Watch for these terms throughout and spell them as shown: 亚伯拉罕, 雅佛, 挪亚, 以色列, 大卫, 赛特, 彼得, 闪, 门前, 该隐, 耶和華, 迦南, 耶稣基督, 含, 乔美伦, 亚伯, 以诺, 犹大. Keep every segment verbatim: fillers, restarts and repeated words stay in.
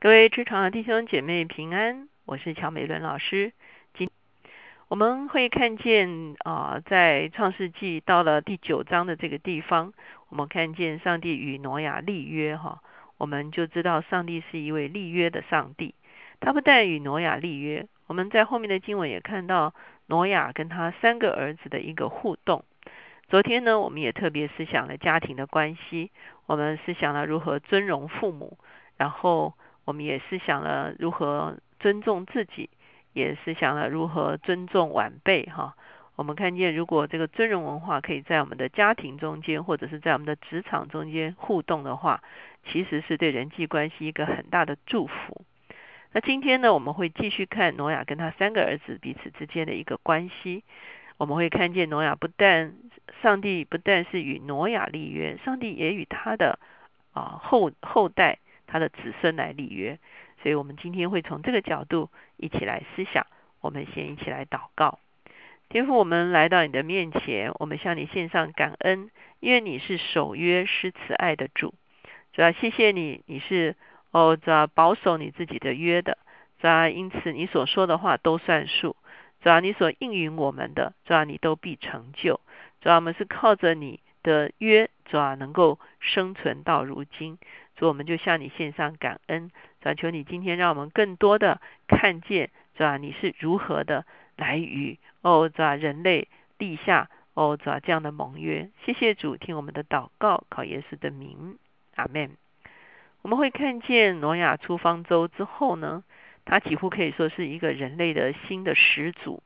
各位职场的弟兄姐妹平安，我是乔美伦老师。今我们会看见啊、呃，在创世纪到了第九章的这个地方，我们看见上帝与挪亚立约哈，我们就知道上帝是一位立约的上帝。他不但与挪亚立约，我们在后面的经文也看到挪亚跟他三个儿子的一个互动。昨天呢，我们也特别思想了家庭的关系，我们思想了如何尊荣父母，然后我们也思想了如何尊重自己，也思想了如何尊重晚辈哈。我们看见如果这个尊荣文化可以在我们的家庭中间或者是在我们的职场中间互动的话，其实是对人际关系一个很大的祝福。那今天呢，我们会继续看挪亚跟他三个儿子彼此之间的一个关系。我们会看见挪亚不但上帝不但是与挪亚立约，上帝也与他的、呃、后, 后代他的子孙来立约，所以我们今天会从这个角度一起来思想。我们先一起来祷告。天父，我们来到你的面前，我们向你献上感恩，因为你是守约施慈爱的主。主啊，谢谢你，你是哦，主啊，保守你自己的约的。主啊，因此你所说的话都算数。主啊，你所应允我们的，主啊，你都必成就。主啊，我们是靠着你的约，主啊，能够生存到如今。所以我们就向你献上感恩，主啊，求你今天让我们更多的看见，主啊，你是如何的来与哦，主啊，人类立下哦，主啊，这样的盟约。谢谢主，听我们的祷告，靠耶稣的名，阿们。我们会看见挪亚出方舟之后呢，他几乎可以说是一个人类的新的始祖。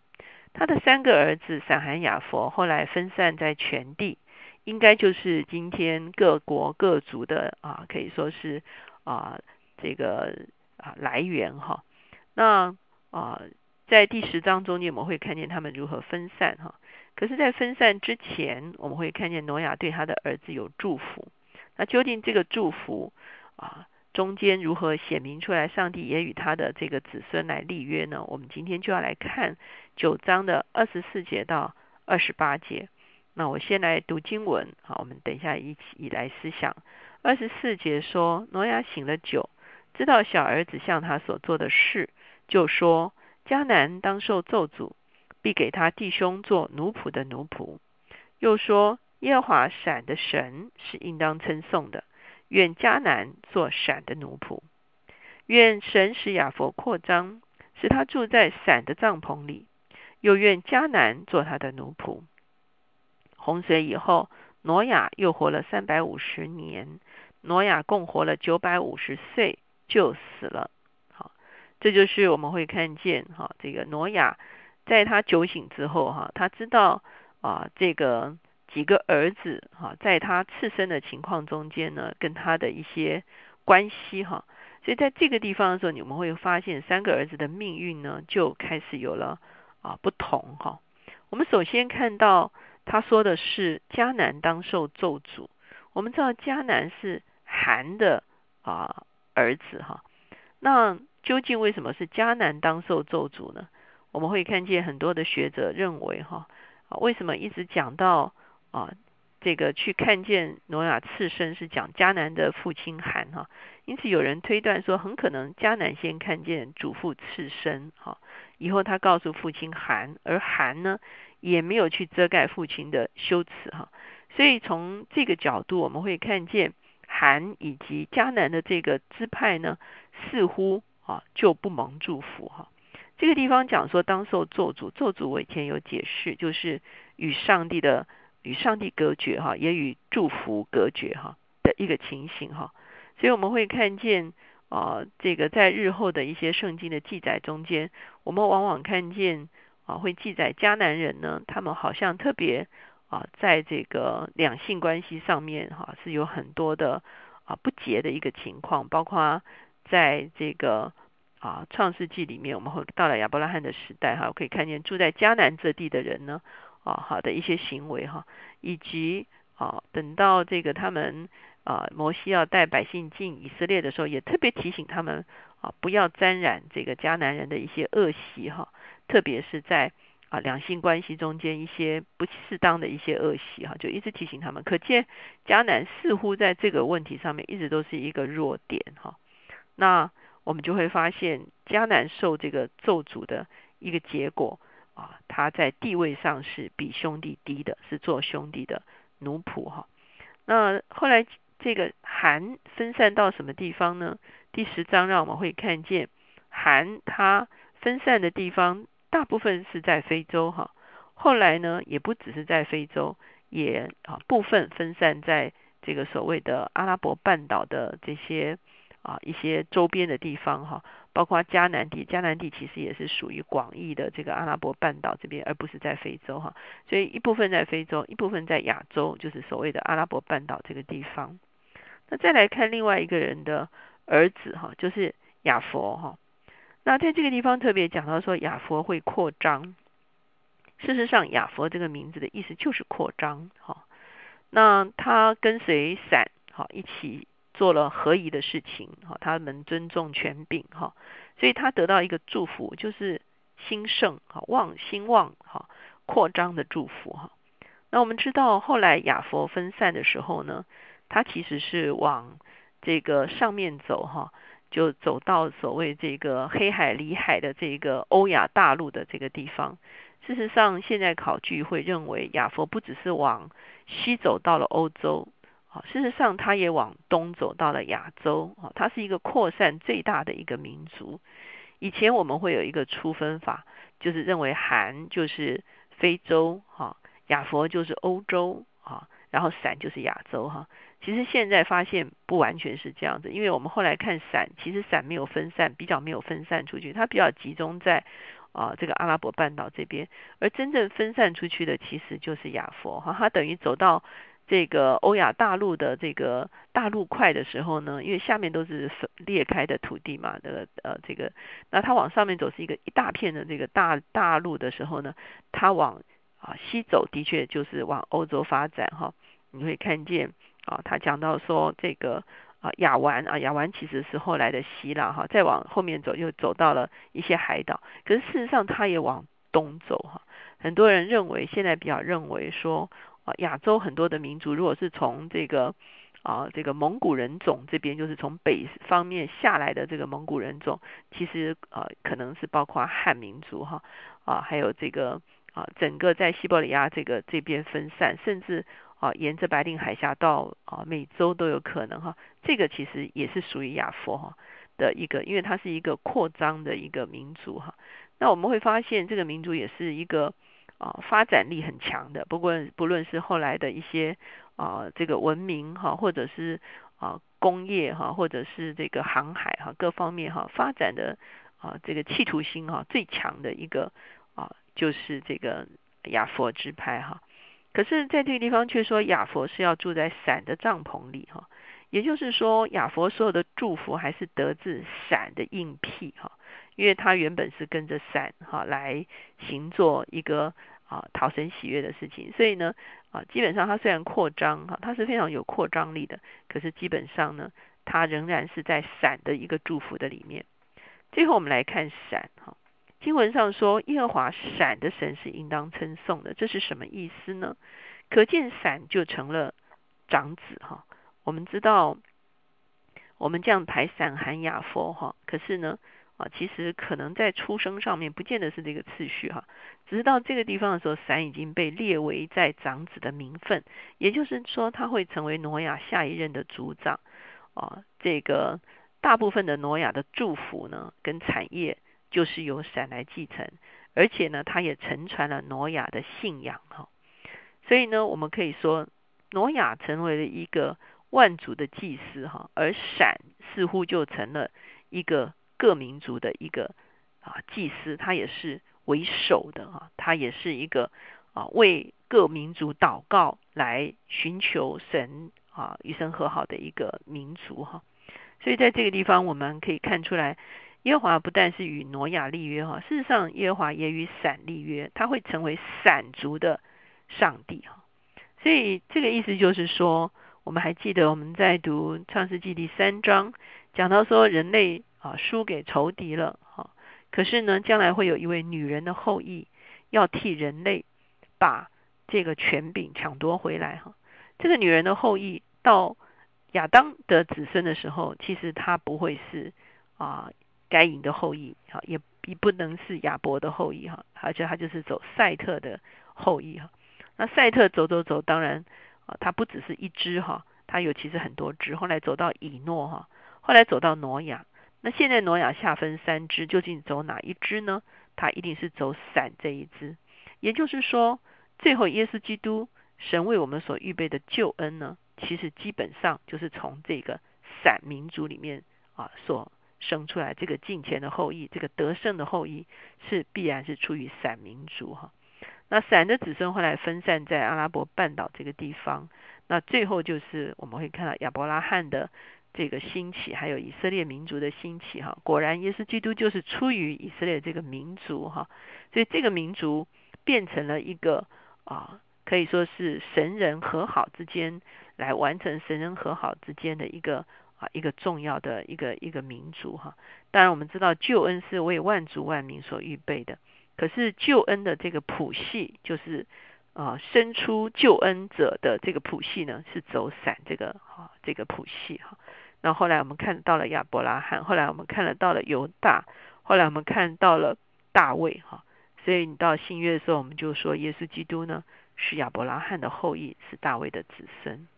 他的三个儿子闪、含、雅佛后来分散在全地，应该就是今天各国各族的啊，可以说是啊这个啊来源哈。那啊，在第十章中间，我们会看见他们如何分散哈。可是，在分散之前，我们会看见挪亚对他的儿子有祝福。那究竟这个祝福啊中间如何显明出来？上帝也与他的这个子孙来立约呢？我们今天就要来看九章的二十四节到二十八节。那我先来读经文，好，我们等一下一起来思想。二十四节说，挪亚醒了酒，知道小儿子向他所做的事，就说：迦南当受咒诅，必给他弟兄做奴仆的奴仆。又说，耶和华闪的神是应当称颂的，愿迦南做闪的奴仆。愿神使雅佛扩张，使他住在闪的帐篷里，又愿迦南做他的奴仆。洪水以后，挪亚又活了三百五十年，挪亚共活了九百五十岁就死了。好，这就是我们会看见哈，这个挪亚在他酒醒之后哈，他知道啊这个几个儿子哈，在他自身的情况中间呢，跟他的一些关系哈，所以在这个地方的时候，你们会发现三个儿子的命运呢，就开始有了啊不同哈。我们首先看到，他说的是迦南当受咒诅。我们知道迦南是含的、呃、儿子哈，那究竟为什么是迦南当受咒诅呢？我们会看见很多的学者认为哈，为什么一直讲到啊、呃、这个去看见挪亚次生是讲迦南的父亲含哈，因此有人推断说，很可能迦南先看见祖父次生哈，以后他告诉父亲含，而含呢也没有去遮盖父亲的羞耻哈，所以从这个角度我们会看见含以及迦南的这个支派呢，似乎啊就不蒙祝福哈。这个地方讲说当受咒诅，咒诅我以前有解释，就是与上帝的与上帝隔绝哈，也与祝福隔绝哈的一个情形哈。所以我们会看见啊、呃、这个在日后的一些圣经的记载中间，我们往往看见啊，会记载迦南人呢，他们好像特别啊，在这个两性关系上面哈、啊，是有很多的啊不洁的一个情况，包括在这个啊创世纪里面，我们会到了亚伯拉罕的时代哈、啊，可以看见住在迦南这地的人呢，啊好的一些行为哈、啊，以及啊等到这个他们啊摩西要带百姓进以色列的时候，也特别提醒他们啊不要沾染这个迦南人的一些恶习哈。啊特别是在啊两性关系中间一些不适当的一些恶习哈，就一直提醒他们。可见迦南似乎在这个问题上面一直都是一个弱点哈。那我们就会发现迦南受这个咒诅的一个结果啊，他在地位上是比兄弟低的，是做兄弟的奴仆哈。那后来这个含分散到什么地方呢？第十章让我们会看见含他分散的地方大部分是在非洲哈。后来呢，也不只是在非洲，也啊部分分散在这个所谓的阿拉伯半岛的这些啊一些周边的地方哈，包括迦南地，迦南地其实也是属于广义的这个阿拉伯半岛这边，而不是在非洲哈。所以一部分在非洲，一部分在亚洲，就是所谓的阿拉伯半岛这个地方。那再来看另外一个人的儿子哈，就是雅佛哈。那在这个地方特别讲到说雅佛会扩张，事实上雅佛这个名字的意思就是扩张哈。那他跟随闪哈一起做了合宜的事情哈，他们尊重权柄哈，所以他得到一个祝福，就是兴盛哈、旺兴旺哈、扩张的祝福哈。那我们知道后来雅佛分散的时候呢，他其实是往这个上面走哈，就走到所谓这个黑海、里海的这个欧亚大陆的这个地方。事实上现在考据会认为雅佛不只是往西走到了欧洲，事实上他也往东走到了亚洲，他是一个扩散最大的一个民族。以前我们会有一个粗分法，就是认为含就是非洲，雅佛就是欧洲，然后闪就是亚洲。其实现在发现不完全是这样子，因为我们后来看闪，其实闪没有分散，比较没有分散出去，它比较集中在啊，这个阿拉伯半岛这边，而真正分散出去的其实就是雅佛哈。他等于走到这个欧亚大陆的这个大陆块的时候呢，因为下面都是裂开的土地嘛，这个呃这个，那他往上面走是一个一大片的这个大大陆的时候呢，他往啊西走的确就是往欧洲发展哈。你会看见啊，他讲到说这个。啊，雅完啊，雅完其实是后来的希腊哈，再往后面走又走到了一些海岛，可是事实上它也往东走哈。很多人认为，现在比较认为说，啊，亚洲很多的民族如果是从这个啊这个蒙古人种这边，就是从北方面下来的这个蒙古人种，其实啊可能是包括汉民族哈，啊还有这个啊整个在西伯利亚这个这边分散，甚至。啊，沿着白令海峡到啊美洲都有可能哈，这个其实也是属于雅佛哈的一个，因为它是一个扩张的一个民族哈。那我们会发现这个民族也是一个啊发展力很强的，不过不论是后来的一些啊这个文明哈，或者是啊工业哈，或者是这个航海哈各方面哈发展的啊这个企图心哈最强的一个啊就是这个雅佛支派哈。可是在这个地方却说雅佛是要住在闪的帐篷里哈，也就是说雅佛所有的祝福还是得自闪的应庇哈，因为他原本是跟着闪哈来行做一个啊讨神喜悦的事情，所以呢啊基本上他虽然扩张哈，他是非常有扩张力的，可是基本上呢他仍然是在闪的一个祝福的里面。最后我们来看闪哈。经文上说耶和华闪的神是应当称颂的，这是什么意思呢？可见闪就成了长子哈。我们知道我们这样排闪含雅佛哈，可是呢啊其实可能在出生上面不见得是这个次序哈，只是到这个地方的时候闪已经被列为在长子的名分，也就是说他会成为挪亚下一任的族长啊。这个大部分的挪亚的祝福呢跟产业就是由闪来继承，而且呢他也承传了挪亚的信仰哈。所以呢我们可以说挪亚成为了一个万族的祭司哈，而闪似乎就成了一个各民族的一个啊祭司，他也是为首的哈，他也是一个啊为各民族祷告来寻求神啊与神和好的一个民族哈。所以在这个地方我们可以看出来耶和华不但是与挪亚立约，事实上耶和华也与闪立约，他会成为闪族的上帝。所以这个意思就是说，我们还记得我们在读创世纪第三章讲到说人类啊输给仇敌了，可是呢将来会有一位女人的后裔要替人类把这个权柄抢夺回来。这个女人的后裔到亚当的子孙的时候，其实她不会是啊、呃、该隐的后裔，好，也不能是亚伯的后裔哈，而且他就是走赛特的后裔哈。那赛特走走走，当然啊，他不只是一支哈，他有其实很多支，后来走到以诺哈，后来走到挪亚。那现在挪亚下分三支，究竟走哪一支呢？他一定是走闪这一支。也就是说，最后耶稣基督神为我们所预备的救恩呢，其实基本上就是从这个闪民族里面啊所生出来这个敬虔的后裔，这个得胜的后裔，是必然是出于闪民族哈。那闪的子孙后来分散在阿拉伯半岛这个地方，那最后就是我们会看到亚伯拉罕的这个兴起，还有以色列民族的兴起哈。果然耶稣基督就是出于以色列这个民族哈，所以这个民族变成了一个啊，可以说是神人和好之间来完成神人和好之间的一个啊一个重要的一个一个民族哈。当然我们知道救恩是为万族万民所预备的，可是救恩的这个谱系就是啊、呃、生出救恩者的这个谱系呢是走闪这个啊这个谱系哈。那后来我们看到了亚伯拉罕，后来我们看得到了犹大，后来我们看到了大卫哈。所以你到新约的时候，我们就说耶稣基督呢是亚伯拉罕的后裔，是大卫的子孙。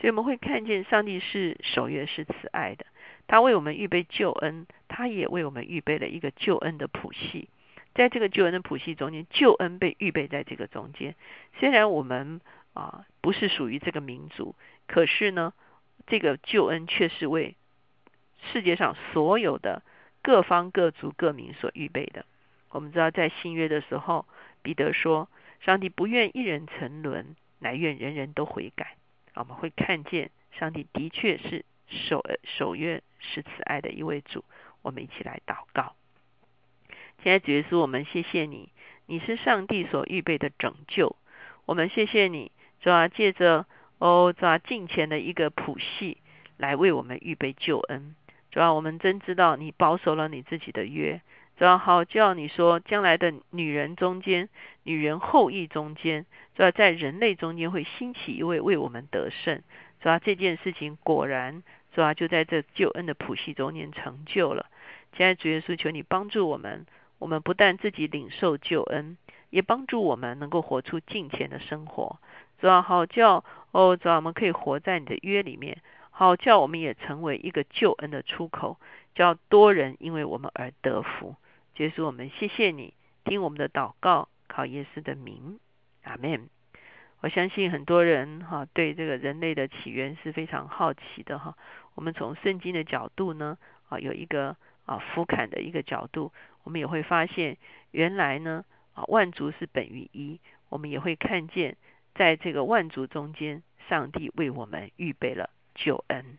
所以我们会看见上帝是守约是慈爱的，他为我们预备救恩，他也为我们预备了一个救恩的谱系。在这个救恩的谱系中间，救恩被预备在这个中间。虽然我们啊不是属于这个民族，可是呢这个救恩却是为世界上所有的各方各族各民所预备的。我们知道在新约的时候，彼得说上帝不愿一人沉沦，乃愿人人都悔改。我们会看见上帝的确是守守约是慈爱的一位主。我们一起来祷告。亲爱的主耶稣，我们谢谢你，你是上帝所预备的拯救。我们谢谢你，主啊，借着哦主啊敬虔的一个谱系来为我们预备救恩。主啊，我们真知道你保守了你自己的约。主要好叫你说将来的女人中间，女人后裔中间，主要在人类中间会兴起一位为我们得胜。主要这件事情果然主要就在这救恩的谱系中间成就了。亲爱的主耶稣，求你帮助我们，我们不但自己领受救恩，也帮助我们能够活出敬虔的生活。主要好叫哦主要我们可以活在你的约里面，好叫我们也成为一个救恩的出口，叫多人因为我们而得福。耶稣，我们谢谢你，听我们的祷告，靠耶稣的名，阿们。我相信很多人哈、啊、对这个人类的起源是非常好奇的哈、啊。我们从圣经的角度呢啊有一个啊俯瞰的一个角度，我们也会发现原来呢啊万族是本于一。我们也会看见在这个万族中间，上帝为我们预备了救恩。